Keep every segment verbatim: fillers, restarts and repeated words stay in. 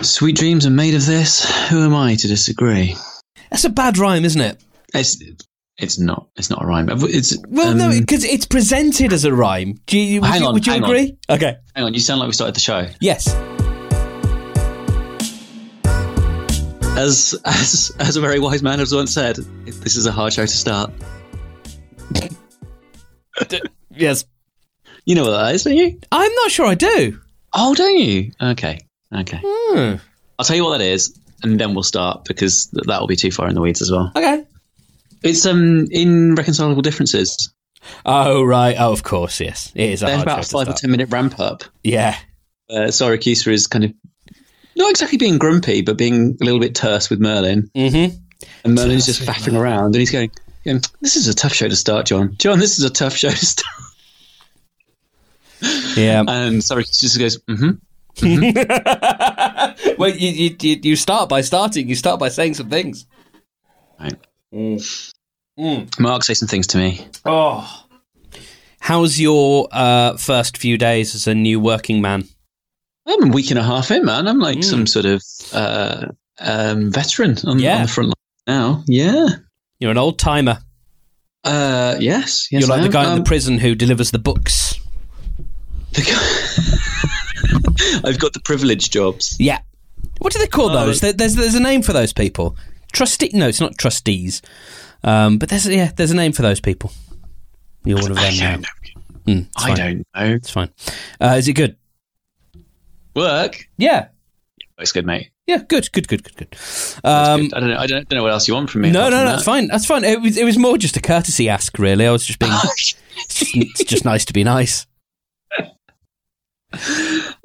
Sweet dreams are made of this. Who am I to disagree? That's a bad rhyme, isn't it? It's it's not. It's not a rhyme. It's well, um, no, because it's presented as a rhyme. Do you, would hang you, on, would you hang agree? On. Okay. Hang on. You sound like we started the show. Yes. As as as a very wise man has once said, this is a hard show to start. D- yes. You know what that is, don't you? I'm not sure I do. Oh, don't you? Okay. Okay. Hmm. I'll tell you what that is, and then we'll start, because th- that will be too far in the weeds as well. Okay. It's um Irreconcilable Differences. Oh, right. Oh, of course, yes. It is a hard show to start. About a five or ten minute ramp up. Yeah. Uh, Siracusa is kind of not exactly being grumpy, but being a little bit terse with Merlin. Mm-hmm. And Merlin's just faffing around, and he's going, going, this is a tough show to start, John. John, this is a tough show to start. Yeah. And Siracusa just goes, mm-hmm. Mm-hmm. Well, you, you you start by starting. You start by saying some things. Right. Mm. Mm. Mark, say some things to me. Oh, how's your uh, first few days as a new working man? I'm a week and a half in, man. I'm like mm. some sort of uh, um, veteran on, yeah. on the front line now. Yeah, you're an old timer. Uh, yes, yes, you're like I the am. guy um, in the prison who delivers the books. The guy. I've got the privileged jobs. Yeah. What do they call those? Uh, there's there's a name for those people. Trustee? No, it's not trustees. Um, but there's yeah, there's a name for those people. You're one of them now. Mm, I fine. don't know. It's fine. Uh, is it good? Work? Yeah. It's good, mate. Yeah, good, good, good, good, good. Um, good. I don't know. I don't, don't know what else you want from me. No, no, no, that's fine. That's fine. It was it was more just a courtesy ask, really. I was just being. it's, just, it's just nice to be nice.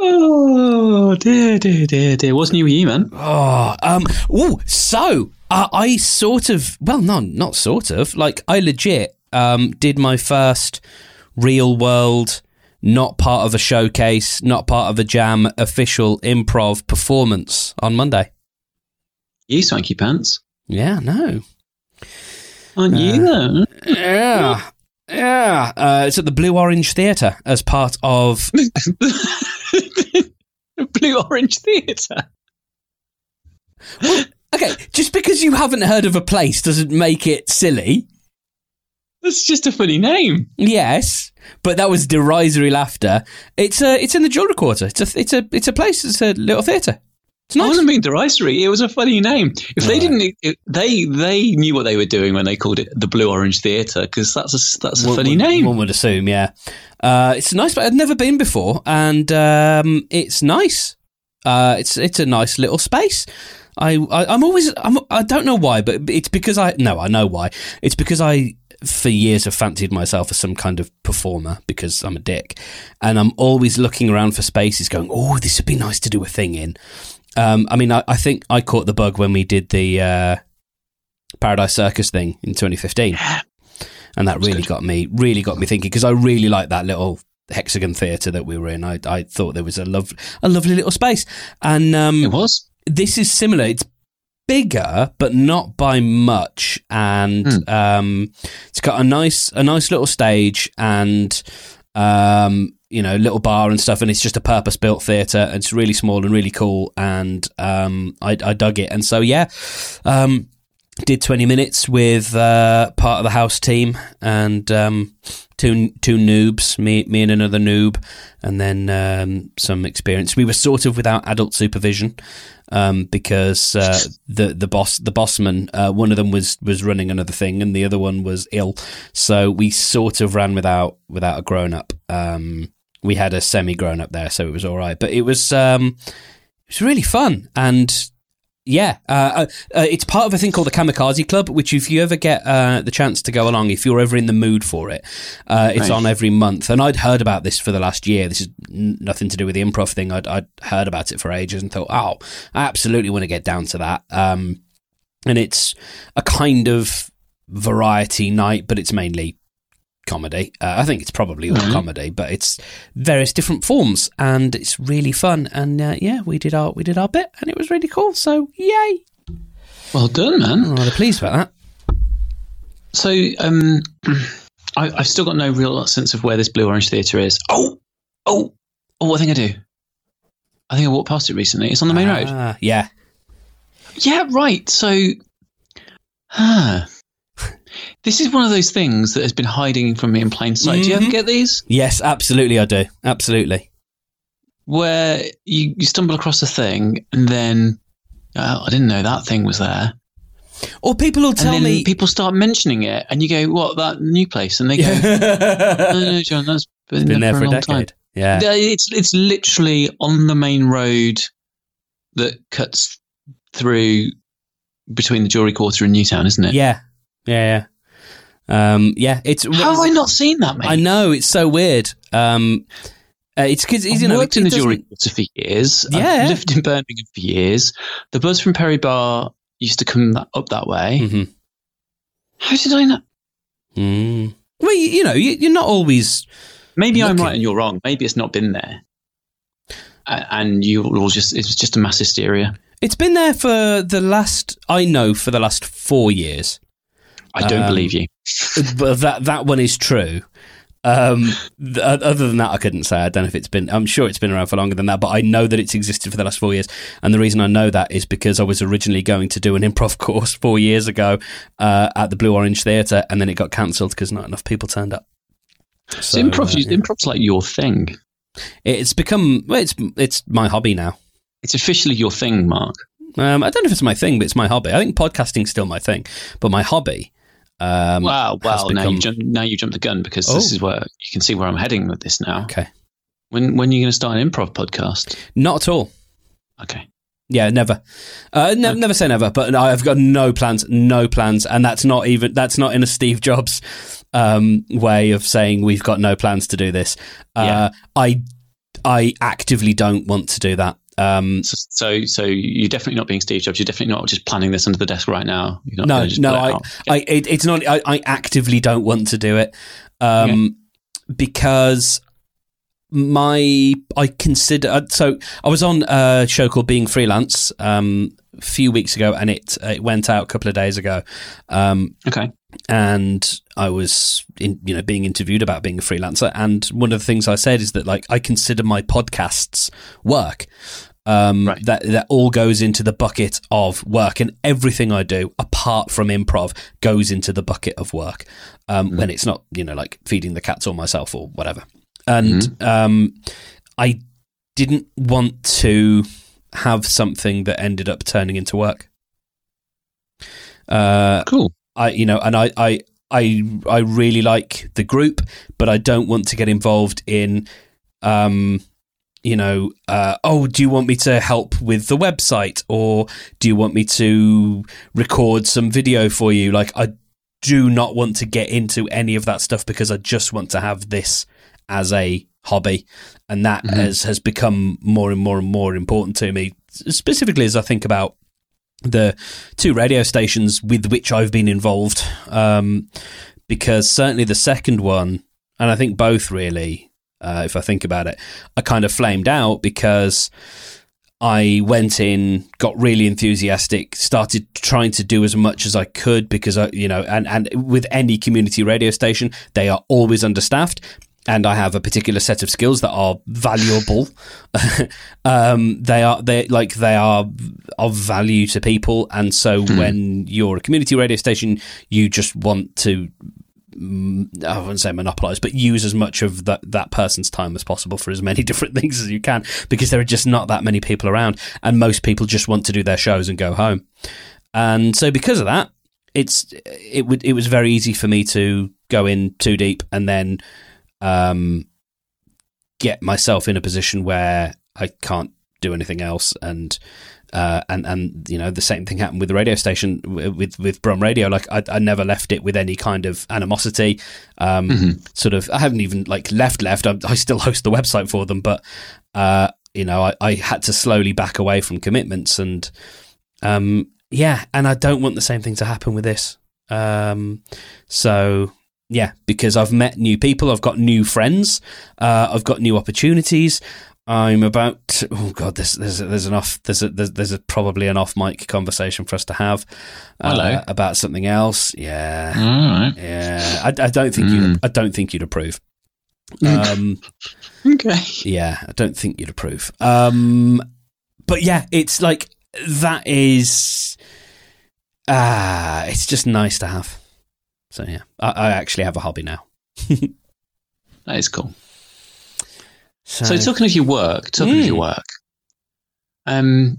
Oh dear, dear, dear, dear! What's new with you, man? Oh, um, oh, so uh, I sort of, well, no, not sort of. Like, I legit um did my first real world, not part of a showcase, not part of a jam, official improv performance on Monday. You swanky pants? Yeah, no. Aren't uh, you though? Yeah. Yeah, uh, it's at the Blue Orange Theatre as part of... Blue Orange Theatre? Well, okay, just because you haven't heard of a place doesn't make it silly. That's just a funny name. Yes, but that was derisory laughter. It's uh, it's in the Jewellery Quarter. It's a, it's a, it's a place, it's a little theatre. It's nice. I wasn't being derisory. It was a funny name. If they right. didn't, if they they knew what they were doing when they called it the Blue Orange Theatre, because that's a that's a one, funny one, name. One would assume, yeah. Uh, it's nice, but I've never been before, and um, it's nice. Uh, it's it's a nice little space. I, I I'm always I'm, I don't know why, but it's because I no I know why. It's because I for years have fancied myself as some kind of performer because I'm a dick, and I'm always looking around for spaces, going, oh, this would be nice to do a thing in. Um, I mean, I, I think I caught the bug when we did the uh, Paradise Circus thing in twenty fifteen, and that really got me, really got me thinking, because I really liked that little hexagon theatre that we were in. I, I thought there was a lov- a lovely little space, and um, it was. This is similar. It's bigger, but not by much, and mm. um, it's got a nice, a nice little stage, and. Um, you know, little bar and stuff, and it's just a purpose-built theatre, and it's really small and really cool, and um, I, I dug it. And so, yeah, um, did twenty minutes with uh, part of the house team and um, two two noobs, me me and another noob, and then um, some experience. We were sort of without adult supervision um, because uh, the the boss the bossman, uh, one of them was was running another thing, and the other one was ill, so we sort of ran without without a grown-up. Um, We had a semi-grown up there, so it was all right. But it was um, it was really fun, and yeah, uh, uh, it's part of a thing called the Kamikaze Club, which if you ever get uh, the chance to go along, if you're ever in the mood for it, uh, it's nice. On every month. And I'd heard about this for the last year. This is n- nothing to do with the improv thing. I'd, I'd heard about it for ages and thought, oh, I absolutely want to get down to that. Um, and it's a kind of variety night, but it's mainly comedy. Uh, I think it's probably all mm-hmm. comedy, but it's various different forms, and it's really fun. And uh, yeah, we did our we did our bit, and it was really cool. So yay! Well done, man. I'm rather pleased about that. So um, I, I've still got no real sense of where this Blue Orange Theatre is. Oh, oh, oh! What think I do? I think I walked past it recently. It's on the main uh, road. Yeah. Yeah, right. So, huh. This is one of those things that has been hiding from me in plain sight. Mm-hmm. Do you ever get these? Yes, absolutely I do. Absolutely. Where you, you stumble across a thing and then, oh, I didn't know that thing was there. Or people will tell and then me... people start mentioning it and you go, what, that new place? And they go, no, no, John, that's been, it's been there, there for a, a long decade. Time. Yeah. It's, it's literally on the main road that cuts through between the Jewellery Quarter and Newtown, isn't it? Yeah. Yeah, yeah. Um, yeah, it's... How have I not seen that, mate? I know, it's so weird. Um, uh, it's because he's I've you worked know, it, in the Jewellery Quarter for years. Yeah. I've lived in Birmingham for years. The buzz from Perry Bar used to come that, up that way. Mm-hmm. How did I not... Mm. Well, you, you know, you, you're not always... Maybe looking. I'm right and you're wrong. Maybe it's not been there. And you all just, it's just a mass hysteria. It's been there for the last, I know, for the last four years. I don't um, believe you. But that that one is true. Um, th- other than that, I couldn't say. I don't know if it's been... I'm sure it's been around for longer than that, but I know that it's existed for the last four years. And the reason I know that is because I was originally going to do an improv course four years ago uh, at the Blue Orange Theatre, and then it got cancelled because not enough people turned up. So, so improv, uh, yeah. Improv's like your thing. It's become... Well, it's, it's my hobby now. It's officially your thing, Mark. Um, I don't know if it's my thing, but it's my hobby. I think podcasting's still my thing, but my hobby... Um, wow! Well, become... now you jump, now you jump the gun because oh. This is where you can see where I'm heading with this now. Okay. When when are you going to start an improv podcast? Not at all. Okay. Yeah, never. Uh, ne- okay. Never say never. But I've got no plans, no plans, and that's not even that's not in a Steve Jobs um, way of saying we've got no plans to do this. Uh, yeah. I I actively don't want to do that. Um, so, so, so you're definitely not being Steve Jobs. You're definitely not just planning this under the desk right now. You're not no, just no, I, it I, it, it's not. I, I actively don't want to do it um, okay. because my I consider. So I was on a show called Being Freelance um, a few weeks ago, and it it went out a couple of days ago. Um, okay. And I was, in, you know, being interviewed about being a freelancer. And one of the things I said is that, like, I consider my podcasts work. Um, right. That that all goes into the bucket of work, and everything I do apart from improv goes into the bucket of work. Um, mm-hmm. When it's not, you know, like feeding the cats or myself or whatever. And mm-hmm. um, I didn't want to have something that ended up turning into work. Uh, cool. I, you know, and I, I, I, I really like the group, but I don't want to get involved in, um, you know, uh, oh, do you want me to help with the website, or do you want me to record some video for you? Like, I do not want to get into any of that stuff because I just want to have this as a hobby. And that mm-hmm. has, has become more and more and more important to me, specifically as I think about the two radio stations with which I've been involved, um, because certainly the second one, and I think both really, uh, if I think about it, I kind of flamed out because I went in, got really enthusiastic, started trying to do as much as I could because, I, you know, and, and with any community radio station, they are always understaffed. And I have a particular set of skills that are valuable. um, they are they like they are of value to people, and so mm. when you're a community radio station, you just want to I wouldn't say monopolize, but use as much of that that person's time as possible for as many different things as you can, because there are just not that many people around, and most people just want to do their shows and go home. And so, because of that, it's it would it was very easy for me to go in too deep and then. Um, get myself in a position where I can't do anything else, and uh, and and you know the same thing happened with the radio station with with Brum Radio. Like I, I never left it with any kind of animosity. Um, mm-hmm. Sort of, I haven't even like left left. I, I still host the website for them, but uh, you know I, I had to slowly back away from commitments, and um, yeah, and I don't want the same thing to happen with this. Um, so. Yeah, because I've met new people, I've got new friends, uh, I've got new opportunities. I'm about to, oh god, there's there's there's an off there's a, there's, there's a, probably an off mic conversation for us to have uh, Hello. about something else. Yeah, all right. yeah. I, I don't think mm. you I don't think you'd approve. Um, okay. Yeah, I don't think you'd approve. Um, but yeah, it's like that is. Ah, uh, it's just nice to have. So yeah, I, I actually have a hobby now. That is cool. So, so talking of your work, talking mm. of your work, um,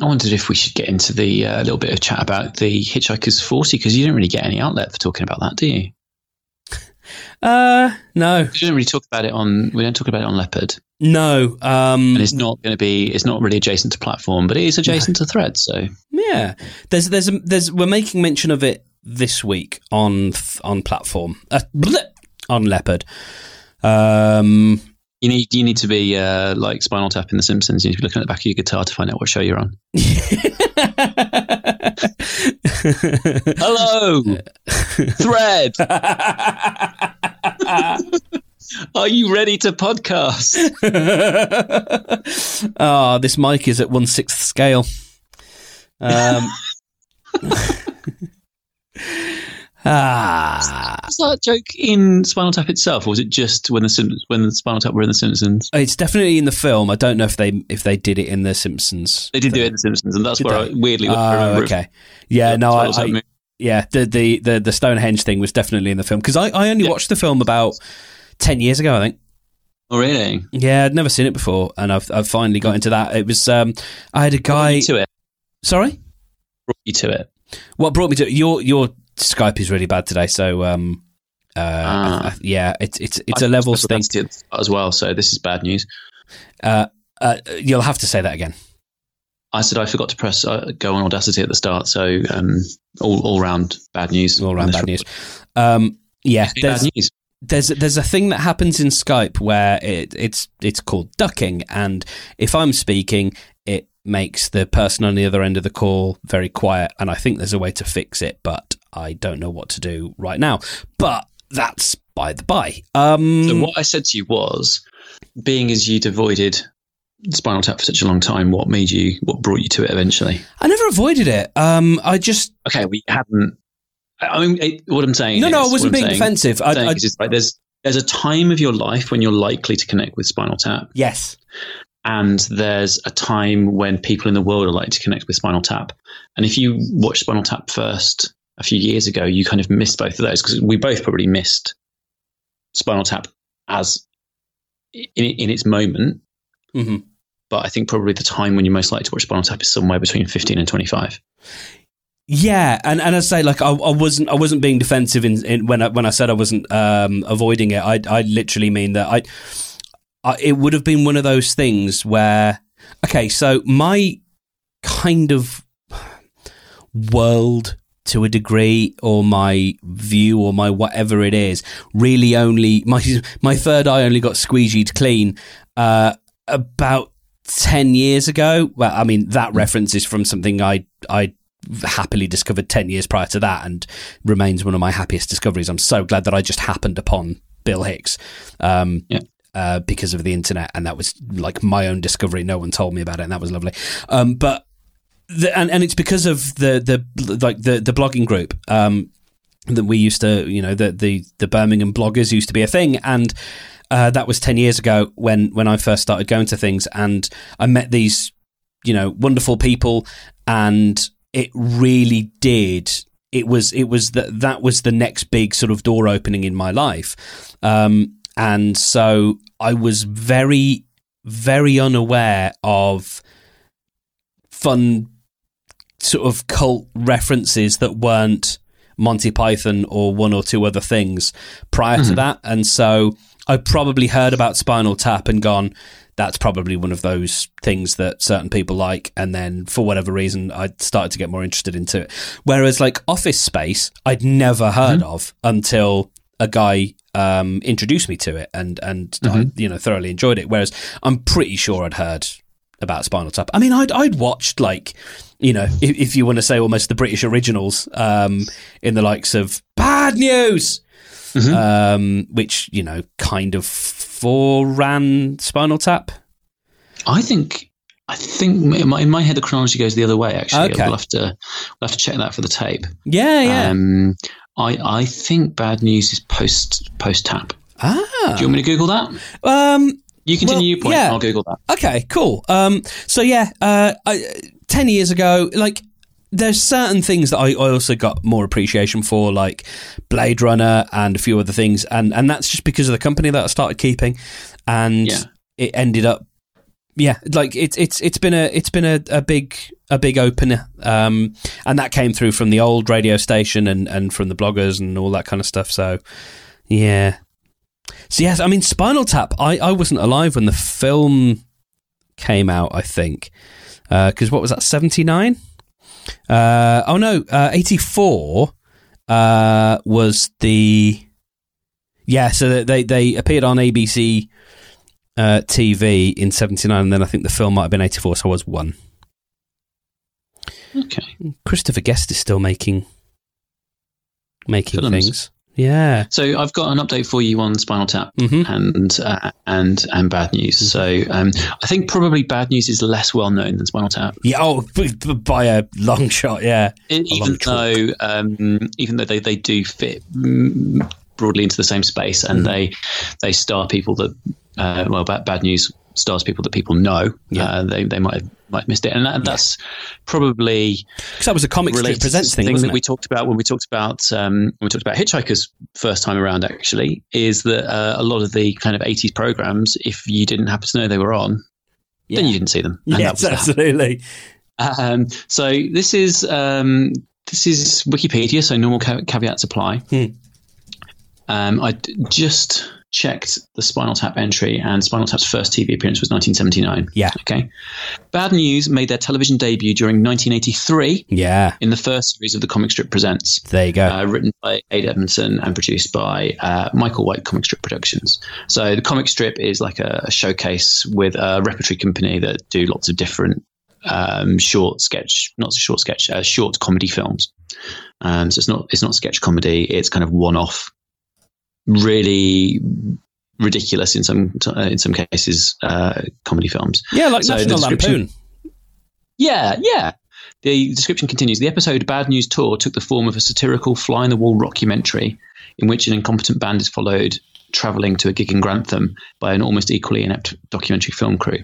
I wondered if we should get into the uh, little bit of chat about the Hitchhiker's forty, because you don't really get any outlet for talking about that, do you? Uh, no. We don't really talk about it on. We don't talk about it on Leopard. No, um, and it's not going to be. It's not really adjacent to platform, but it is adjacent no. to Thread. So yeah, there's there's a, there's we're making mention of it this week on on platform uh, on Leopard. Um, you need you need to be uh, like Spinal Tap in The Simpsons. You need to be looking at the back of your guitar to find out what show you're on. Hello, Thread. Are you ready to podcast? Ah, oh, this mic is at one sixth scale. Um, ah, was that joke in Spinal Tap itself, or was it just when the Sim- when the Spinal Tap were in The Simpsons? It's definitely in the film. I don't know if they if they did it in The Simpsons. They did thing. do it in The Simpsons, and that's did where they? I weirdly. Oh, okay. Yeah, no, I. I yeah, the, the the the Stonehenge thing was definitely in the film because I I only yeah. watched the film about. Ten years ago, I think. Oh, really? Yeah, I'd never seen it before, and I've I've finally got into that. It was um, I had a guy. Brought you to it. Sorry, brought you to it. What brought me to it? Your your Skype is really bad today, so um, uh, ah. yeah, it's it's it's I a levels thing as well. So this is bad news. Uh, uh, you'll have to say that again. I said I forgot to press uh, go on Audacity at the start, so um, all all round bad news. All round bad news. Um, yeah, bad news. There's there's a thing that happens in Skype where it, it's it's called ducking, and if I'm speaking, it makes the person on the other end of the call very quiet. And I think there's a way to fix it, but I don't know what to do right now. But that's by the by. Um, so what I said to you was, being as you'd avoided Spinal Tap for such a long time, what made you? What brought you to it eventually? I never avoided it. Um, I just okay. We hadn't. I mean, it, what I'm saying. No, no, is, I wasn't being saying, defensive. I, I, is, right, there's there's a time of your life when you're likely to connect with Spinal Tap. Yes. And there's a time when people in the world are likely to connect with Spinal Tap. And if you watched Spinal Tap first a few years ago, you kind of missed both of those because we both probably missed Spinal Tap as in, in its moment. Mm-hmm. But I think probably the time when you're most likely to watch Spinal Tap is somewhere between fifteen and twenty-five. Yeah, and, and I say like I, I wasn't I wasn't being defensive in, in when I, when I said I wasn't um, avoiding it. I I literally mean that I, I it would have been one of those things where okay, so my kind of world to a degree, or my view, or my whatever it is, really only my my third eye only got squeegeed clean uh, about ten years ago. Well, I mean that reference is from something I I. happily discovered ten years prior to that and remains one of my happiest discoveries. I'm so glad that I just happened upon Bill Hicks um, yeah. uh, because of the internet. And that was like my own discovery. No one told me about it. And that was lovely. Um, but, the, and, and it's because of the, the, like the, the blogging group um, that we used to, you know, the, the, the Birmingham bloggers used to be a thing. And uh, that was ten years ago when, when I first started going to things and I met these, you know, wonderful people and, it really did. It was. It was that. That was the next big sort of door opening in my life, um, and so I was very, very unaware of fun sort of cult references that weren't Monty Python or one or two other things prior mm-hmm. to that. And so I probably heard about Spinal Tap and gone. That's probably one of those things that certain people like. And then for whatever reason, I started to get more interested into it. Whereas like Office Space, I'd never heard mm-hmm. of until a guy um, introduced me to it and, and mm-hmm. I, you know, thoroughly enjoyed it. Whereas I'm pretty sure I'd heard about Spinal Tap. I mean, I'd, I'd watched like, you know, if, if you want to say almost the British originals um, in the likes of Bad News, mm-hmm. um, which, you know, kind of, Four ran Spinal Tap. I think, I think in my, in my head the chronology goes the other way. Actually, okay. we'll have to we'll have to check that for the tape. Yeah, yeah. Um, I I think Bad News is post post Tap. Ah. Do you want me to Google that? Um, you continue well, your point, yeah. I'll Google that. Okay, cool. Um, so, yeah, uh, I, ten years ago, like, there's certain things that I, I also got more appreciation for, like Blade Runner and a few other things, and, and that's just because of the company that I started keeping, and yeah. it ended up, yeah, like it's it's it's been a it's been a, a big a big opener, um, and that came through from the old radio station and, and from the bloggers and all that kind of stuff. So, yeah, so yes, I mean Spinal Tap. I, I wasn't alive when the film came out, I think, because uh, what was that, seventy-nine? Uh, oh no, uh, eighty-four uh, was the yeah. So they they appeared on A B C uh, T V in seventy-nine, and then I think the film might have been eighty-four. So I was one. Okay. Christopher Guest is still making making Films. things. Yeah. So I've got an update for you on Spinal Tap mm-hmm. and uh, and and Bad News. So um, I think probably Bad News is less well known than Spinal Tap. Yeah. Oh, by a long shot. Yeah. And even though um, even though they, they do fit broadly into the same space, and mm-hmm. they they star people that uh, well, Bad, Bad News stars people that people know. Yeah. Uh, they they might have, might have missed it, and that, that's yeah. probably because that was a Comic Strip Presents thing, thing wasn't that it? we talked about when we talked about um, when we talked about Hitchhiker's first time around. Actually, is that uh, a lot of the kind of eighties programs, if you didn't happen to know they were on, yeah. then you didn't see them. And yes, that was absolutely. That. Um, so this is um, this is Wikipedia, so normal ca- caveats apply. Hmm. Um, I d- just. checked the Spinal Tap entry, and Spinal Tap's first T V appearance was nineteen seventy-nine. Yeah. Okay. Bad News made their television debut during nineteen eighty-three. Yeah. In the first series of the Comic Strip Presents. There you go. Uh, written by Ade Edmondson and produced by uh, Michael White, Comic Strip Productions. So the Comic Strip is like a, a showcase with a repertory company that do lots of different um, short sketch, not so short sketch, uh, short comedy films. Um, so it's not it's not sketch comedy. It's kind of one-off. Really ridiculous in some uh, in some cases uh, comedy films. Yeah, like so National Lampoon. Yeah, yeah. The description continues. The episode Bad News Tour took the form of a satirical fly-in-the-wall rockumentary in which an incompetent band is followed travelling to a gig in Grantham by an almost equally inept documentary film crew.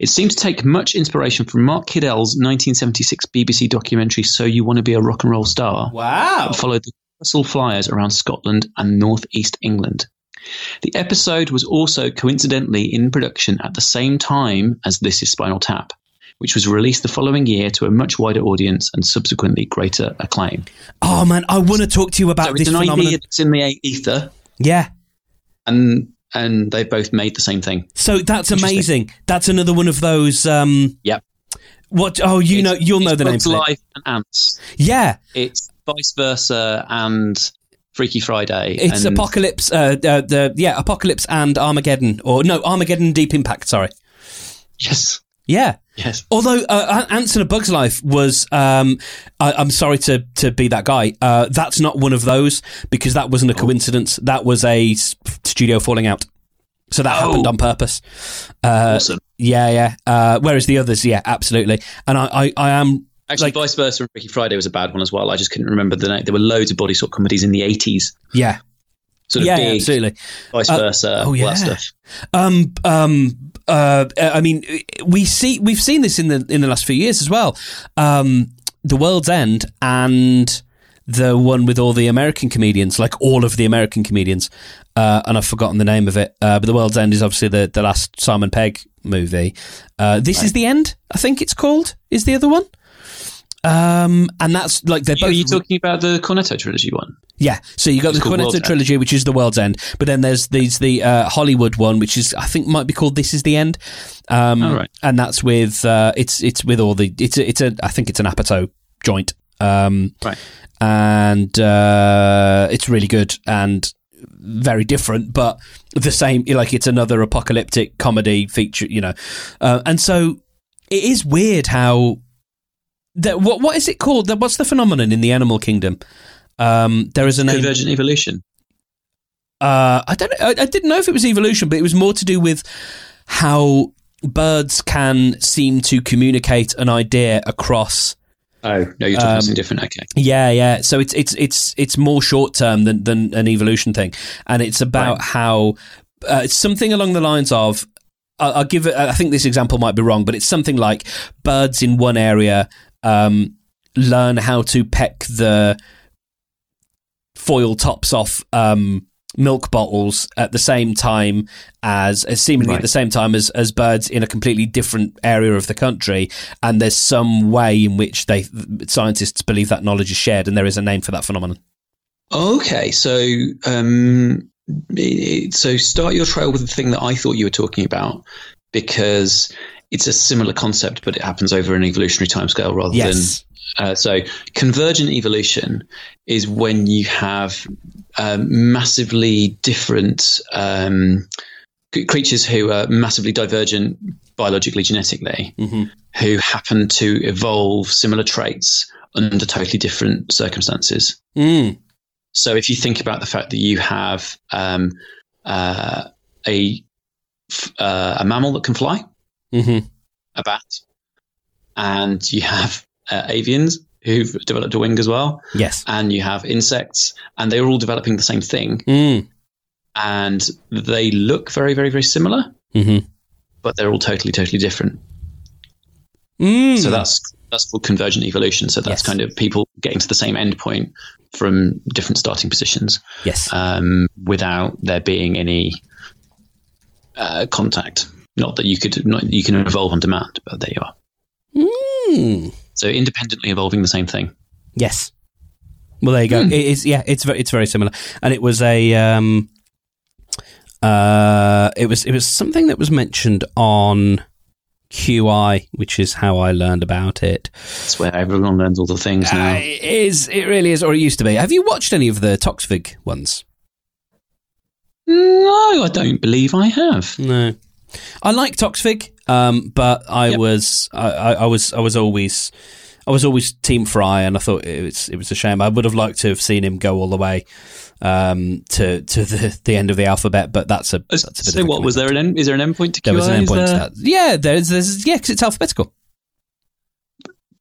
It seemed to take much inspiration from Mark Kiddell's nineteen seventy-six B B C documentary So You Want to Be a Rock and Roll Star. Wow. That followed the Russell Flyers around Scotland and North East England. The episode was also coincidentally in production at the same time as This Is Spinal Tap, which was released the following year to a much wider audience and subsequently greater acclaim. Oh man, I want to talk to you about so this phenomenon. It's in the ether. Yeah. And and they both made the same thing. So that's amazing. That's another one of those um Yep. What oh you it's, know you'll know the name. It's Life and Ants. Yeah. It's Vice Versa and Freaky Friday. It's and Apocalypse, uh, uh, the yeah, Apocalypse and Armageddon, or no, Armageddon Deep Impact. Sorry. Yes. Yeah. Yes. Although uh, Ants and a Bug's Life was, um, I, I'm sorry to to be that guy. Uh, that's not one of those because that wasn't a coincidence. That was a studio falling out, so that oh. happened on purpose. Uh, awesome. Yeah, yeah. Uh, whereas the others, yeah, absolutely. And I, I, I am. Actually, like, Vice Versa and Freaky Friday was a bad one as well. I just couldn't remember the name. There were loads of body sort comedies in the eighties. Yeah. Sort of yeah, big. Absolutely. Vice uh, Versa. Oh, yeah. All that stuff. Um, um, uh, I mean, we see, we've seen this in the in the last few years as well. Um, The World's End and the one with all the American comedians, like all of the American comedians. Uh, and I've forgotten the name of it. Uh, but The World's End is obviously the, the last Simon Pegg movie. Uh, This Right. Is the End, I think it's called, is the other one. Um, and that's like they're both. Are you talking about the Cornetto trilogy one? Yeah. So you got the Cornetto trilogy, which is The World's End, but then there's these the uh, Hollywood one, which is I think might be called This Is the End. Um, oh, right. And that's with uh, it's it's with all the it's a, it's a I think it's an Apatow joint. Um, right. And uh, it's really good and very different, but the same. Like it's another apocalyptic comedy feature, you know. Uh, and so it is weird how. The, what what is it called? The, what's the phenomenon in the animal kingdom? Um, there is a name. Convergent evolution. Uh, I don't. I, I didn't know if it was evolution, but it was more to do with how birds can seem to communicate an idea across Oh no, you're talking um, something different. Okay. Yeah, yeah. So it's it's it's it's more short term than than an evolution thing, and it's about right. how uh, it's something along the lines of I'll, I'll give. I think this example might be wrong, but it's something like birds in one area um, learn how to peck the foil tops off um, milk bottles at the same time as, as seemingly right. at the same time as, as birds in a completely different area of the country. And there's some way in which they scientists believe that knowledge is shared, and there is a name for that phenomenon. Okay, so um, so start your trail with the thing that I thought you were talking about, because it's a similar concept, but it happens over an evolutionary timescale rather yes. than... Uh, so convergent evolution is when you have um, massively different um, creatures who are massively divergent biologically, genetically, mm-hmm. who happen to evolve similar traits under totally different circumstances. Mm. So if you think about the fact that you have um, uh, a, uh, a mammal that can fly, mm-hmm. a bat, and you have... Uh, avians who've developed a wing as well. Yes. And you have insects, and they're all developing the same thing. Mm. And they look very, very, very similar, mm-hmm. but they're all totally, totally different. Mm. So that's that's called convergent evolution. So that's yes. kind of people getting to the same end point from different starting positions. Yes. Um, without there being any uh, contact. Not that you could, not you can evolve on demand, but there you are. Mm. So independently evolving the same thing. Yes. Well, there you go. Mm. It is, yeah, it's very, it's very similar, and it was a um, uh, it was it was something that was mentioned on Q I, which is how I learned about it. That's where everyone learns all the things now. Uh, it is. It really is, or it used to be. Have you watched any of the Toxvig ones? No, I don't believe I have. No. I like Toxvig, um, but I yep. was I, I was I was always I was always Team Fry, and I thought it was it was a shame. I would have liked to have seen him go all the way um, to to the, the end of the alphabet, but that's a that's a bit. So, of a what was there an end, is there an end point to Q I? There was an end point there... to that. Yeah, there's there's yeah, because it's alphabetical.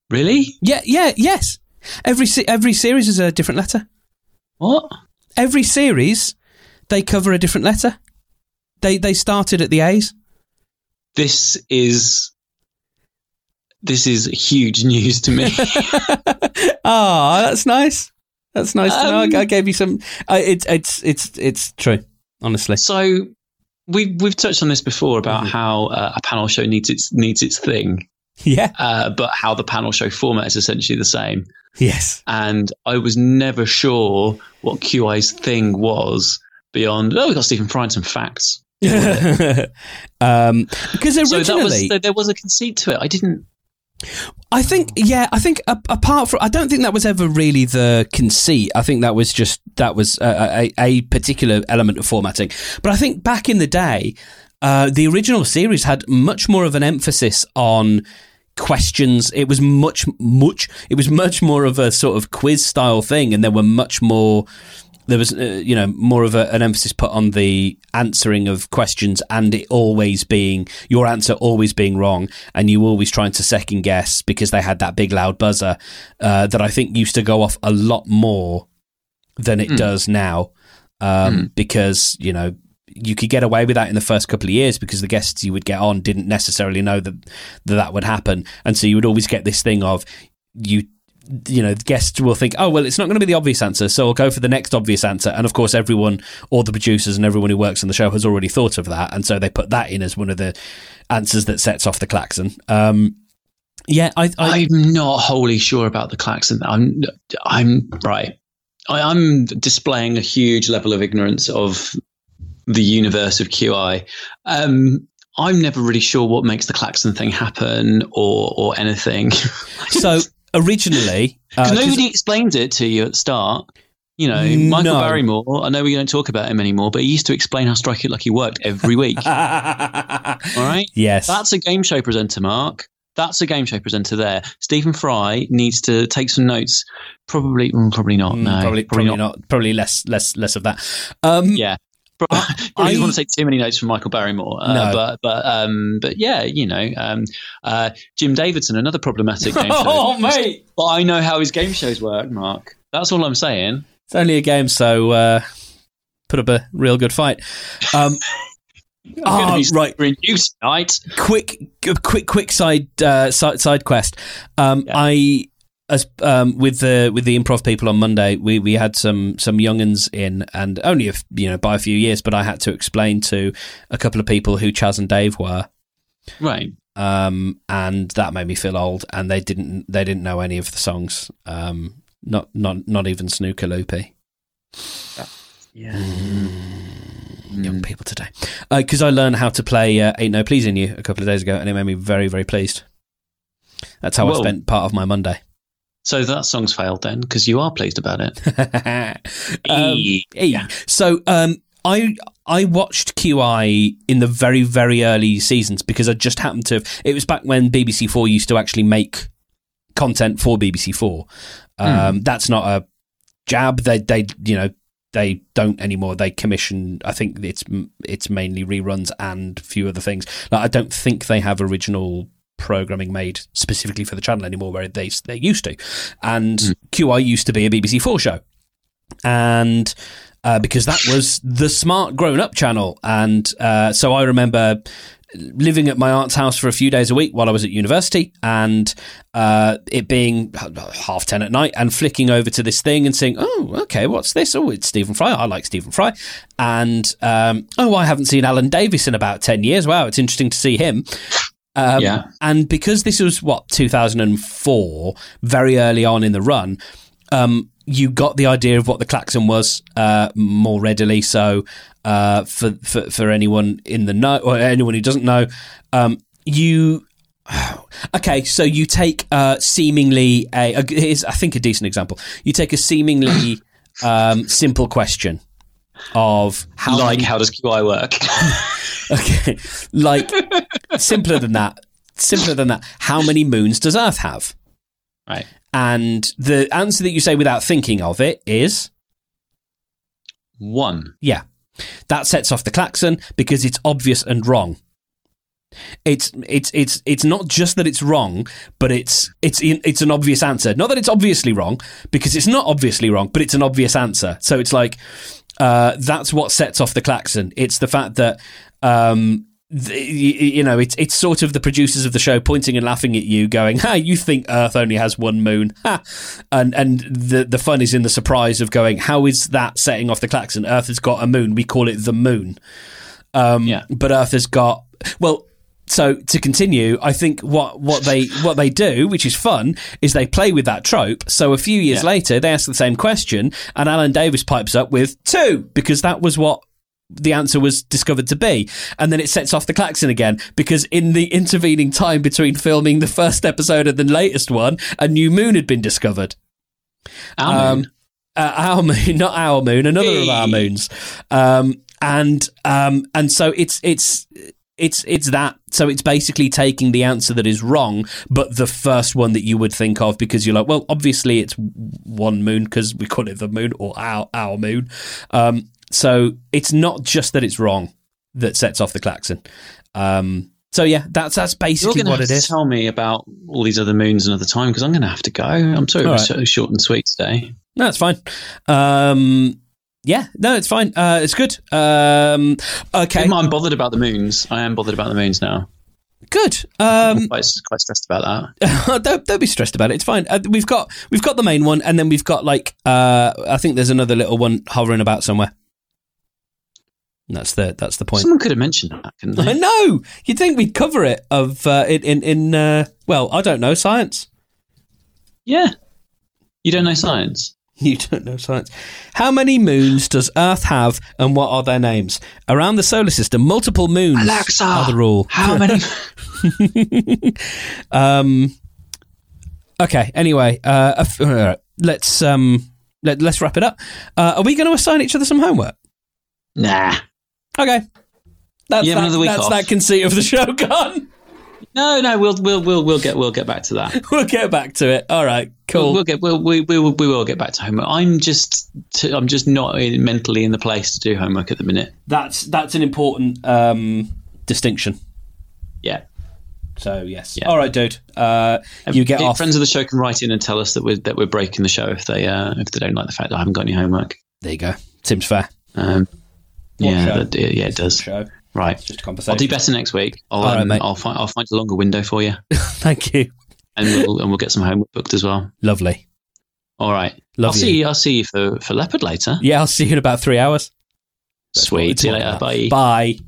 Really? Yeah, yeah, yes. Every every series is a different letter. What? Every series, they cover a different letter. They they started at the A's. This is this is huge news to me. Ah, oh, that's nice. That's nice. Um, to know. I gave you some. Uh, it's it's it's it's true. Honestly, so we we've touched on this before about mm-hmm. how uh, a panel show needs its needs its thing. Yeah, uh, but how the panel show format is essentially the same. Yes, and I was never sure what Q I's thing was beyond. Oh, we got Stephen Fry and some facts. Because um, originally so that was, there was a conceit to it. I didn't. I think yeah. I think uh, apart from, I don't think that was ever really the conceit. I think that was just that was uh, a, a particular element of formatting. But I think back in the day, uh, the original series had much more of an emphasis on questions. It was much much. It was much more of a sort of quiz style thing, and there were much more. There was, uh, you know, more of a, an emphasis put on the answering of questions, and it always being your answer always being wrong, and you always trying to second guess, because they had that big loud buzzer uh, that I think used to go off a lot more than it mm. does now, um, mm. because you know you could get away with that in the first couple of years because the guests you would get on didn't necessarily know that that, that would happen, and so you would always get this thing of you. You know, the guests will think, oh, well, it's not going to be the obvious answer, so I'll go for the next obvious answer. And of course, everyone, all the producers and everyone who works on the show has already thought of that. And so they put that in as one of the answers that sets off the klaxon. Um, yeah, I, I, I'm not wholly sure about the klaxon. I'm, I'm right. I, I'm displaying a huge level of ignorance of the universe of Q I. Um, I'm never really sure what makes the klaxon thing happen or, or anything. So... Originally, because uh, nobody explains it to you at the start. You know, Michael no. Barrymore, I know we don't talk about him anymore, but he used to explain how Strike It Lucky worked every week. All right? Yes. That's a game show presenter, Mark. That's a game show presenter there. Stephen Fry needs to take some notes. Probably, probably not. Mm, no, probably, probably, probably not. not. Probably less, less, less of that. Um, yeah. But I, I didn't want to take too many notes from Michael Barrymore, uh, no. but but um, but yeah, you know, um, uh, Jim Davidson, another problematic game show. Oh, mate! But I know how his game shows work, Mark. That's all I'm saying. It's only a game, so uh, put up a real good fight. Um, ah, right. In use tonight. Quick, quick, quick side uh, side, side quest. Um, yeah. I. As um, with the with the improv people on Monday, we, we had some some young'uns in, and only if, you know, by a few years, but I had to explain to a couple of people who Chaz and Dave were, right? Um, and that made me feel old, and they didn't they didn't know any of the songs, um, not not not even Snooker Loopy. Yeah, mm, young people today, because uh, I learned how to play uh, Ain't No Pleasing You a couple of days ago, and it made me very very pleased. That's how Whoa. I spent part of my Monday. So that song's failed then, because you are pleased about it. um, yeah. So um, I I watched Q I in the very, very early seasons, because I just happened to... It was back when B B C Four used to actually make content for B B C Four. Um, mm. That's not a jab. They, they, you know, they don't anymore. They commission... I think it's it's mainly reruns and a few other things. Like, I don't think they have original programming made specifically for the channel anymore, where they they used to. And mm. Q I used to be a B B C Four show, and uh, because that was the smart grown-up channel. And uh, so I remember living at my aunt's house for a few days a week while I was at university, and uh, it being half ten at night and flicking over to this thing and saying, oh, okay, what's this? Oh, it's Stephen Fry. I like Stephen Fry. And um, oh, I haven't seen Alan Davies in about ten years. Wow, it's interesting to see him. Um, yeah. And because this was, what, two thousand four, very early on in the run, um, you got the idea of what the klaxon was uh, more readily. So uh, for, for for anyone in the know, or anyone who doesn't know, um, you... Okay, so you take uh, seemingly a... a here's, I think, a decent example. You take a seemingly um, simple question of... how Like, how does Q I work? Okay, like simpler than that, simpler than that. How many moons does Earth have? Right. And the answer that you say without thinking of it is one. Yeah. That sets off the klaxon because it's obvious and wrong. It's it's it's it's not just that it's wrong, but it's it's it's an obvious answer. Not that it's obviously wrong, because it's not obviously wrong, but it's an obvious answer. So it's like uh, that's what sets off the klaxon. It's the fact that. Um, the, you know, it's it's sort of the producers of the show pointing and laughing at you, going, "Ha, you think Earth only has one moon?" Ha, and and the the fun is in the surprise of going, "How is that setting off the klaxon? Earth has got a moon. We call it the moon." Um, yeah. But Earth has got well. So to continue, I think what, what they what they do, which is fun, is they play with that trope. So a few years yeah. later, they ask the same question, and Alan Davies pipes up with two, because that was what the answer was discovered to be. And then it sets off the klaxon again, because in the intervening time between filming the first episode and the latest one, a new moon had been discovered. Our um, moon. Uh, our moon, not our moon, another hey. of our moons. Um, and um, and so it's it's it's it's that. So it's basically taking the answer that is wrong, but the first one that you would think of, because you're like, well, obviously it's one moon because we call it the moon, or our, our moon. Um, So it's not just that it's wrong that sets off the klaxon. Um, so yeah, that's that's basically what it is. You're going to have to tell me about all these other moons another time, because I'm going to have to go. I'm sorry, it was so short and sweet today. No, it's fine. Um, yeah, no, it's fine. Uh, it's good. Um, okay, I'm bothered about the moons. I am bothered about the moons now. Good. Um, I'm quite, quite stressed about that. don't, don't be stressed about it. It's fine. Uh, we've got we've got the main one, and then we've got like uh, I think there's another little one hovering about somewhere. That's the that's the point. Someone could have mentioned that, couldn't they? I know. You'd think we'd cover it of uh, in in, in uh, well, I don't know, science. Yeah, you don't know science. You don't know science. How many moons does Earth have, and what are their names? Around the solar system, multiple moons Alexa, are the rule. How many? um. Okay. Anyway, uh, uh, let's um let let's wrap it up. Uh, are we going to assign each other some homework? Nah. Okay. That's, you have that, another week that's off. That conceit of the show gone. No, no, we'll we'll we'll we'll get we'll get back to that. We'll get back to it. All right, cool. We'll, we'll get we'll, we we will we will get back to homework. I'm just t- I'm just not in, mentally in the place to do homework at the minute. That's that's an important um, distinction. Yeah. So yes. Yeah. All right, dude. Uh, you get off. Friends of the show can write in and tell us that we're that we're breaking the show if they uh, if they don't like the fact that I haven't got any homework. There you go. Seems fair. Um, yeah, that, yeah, it does. Show. Right. Just a conversation. I'll do better next week. I'll um, right, mate. I'll find I'll find a longer window for you. Thank you. And we'll and we'll get some homework booked as well. Lovely. All right. Love I'll you. see you. I'll see you for for Leopard later. Yeah, I'll see you in about three hours. That's Sweet. See you later. About. Bye. Bye.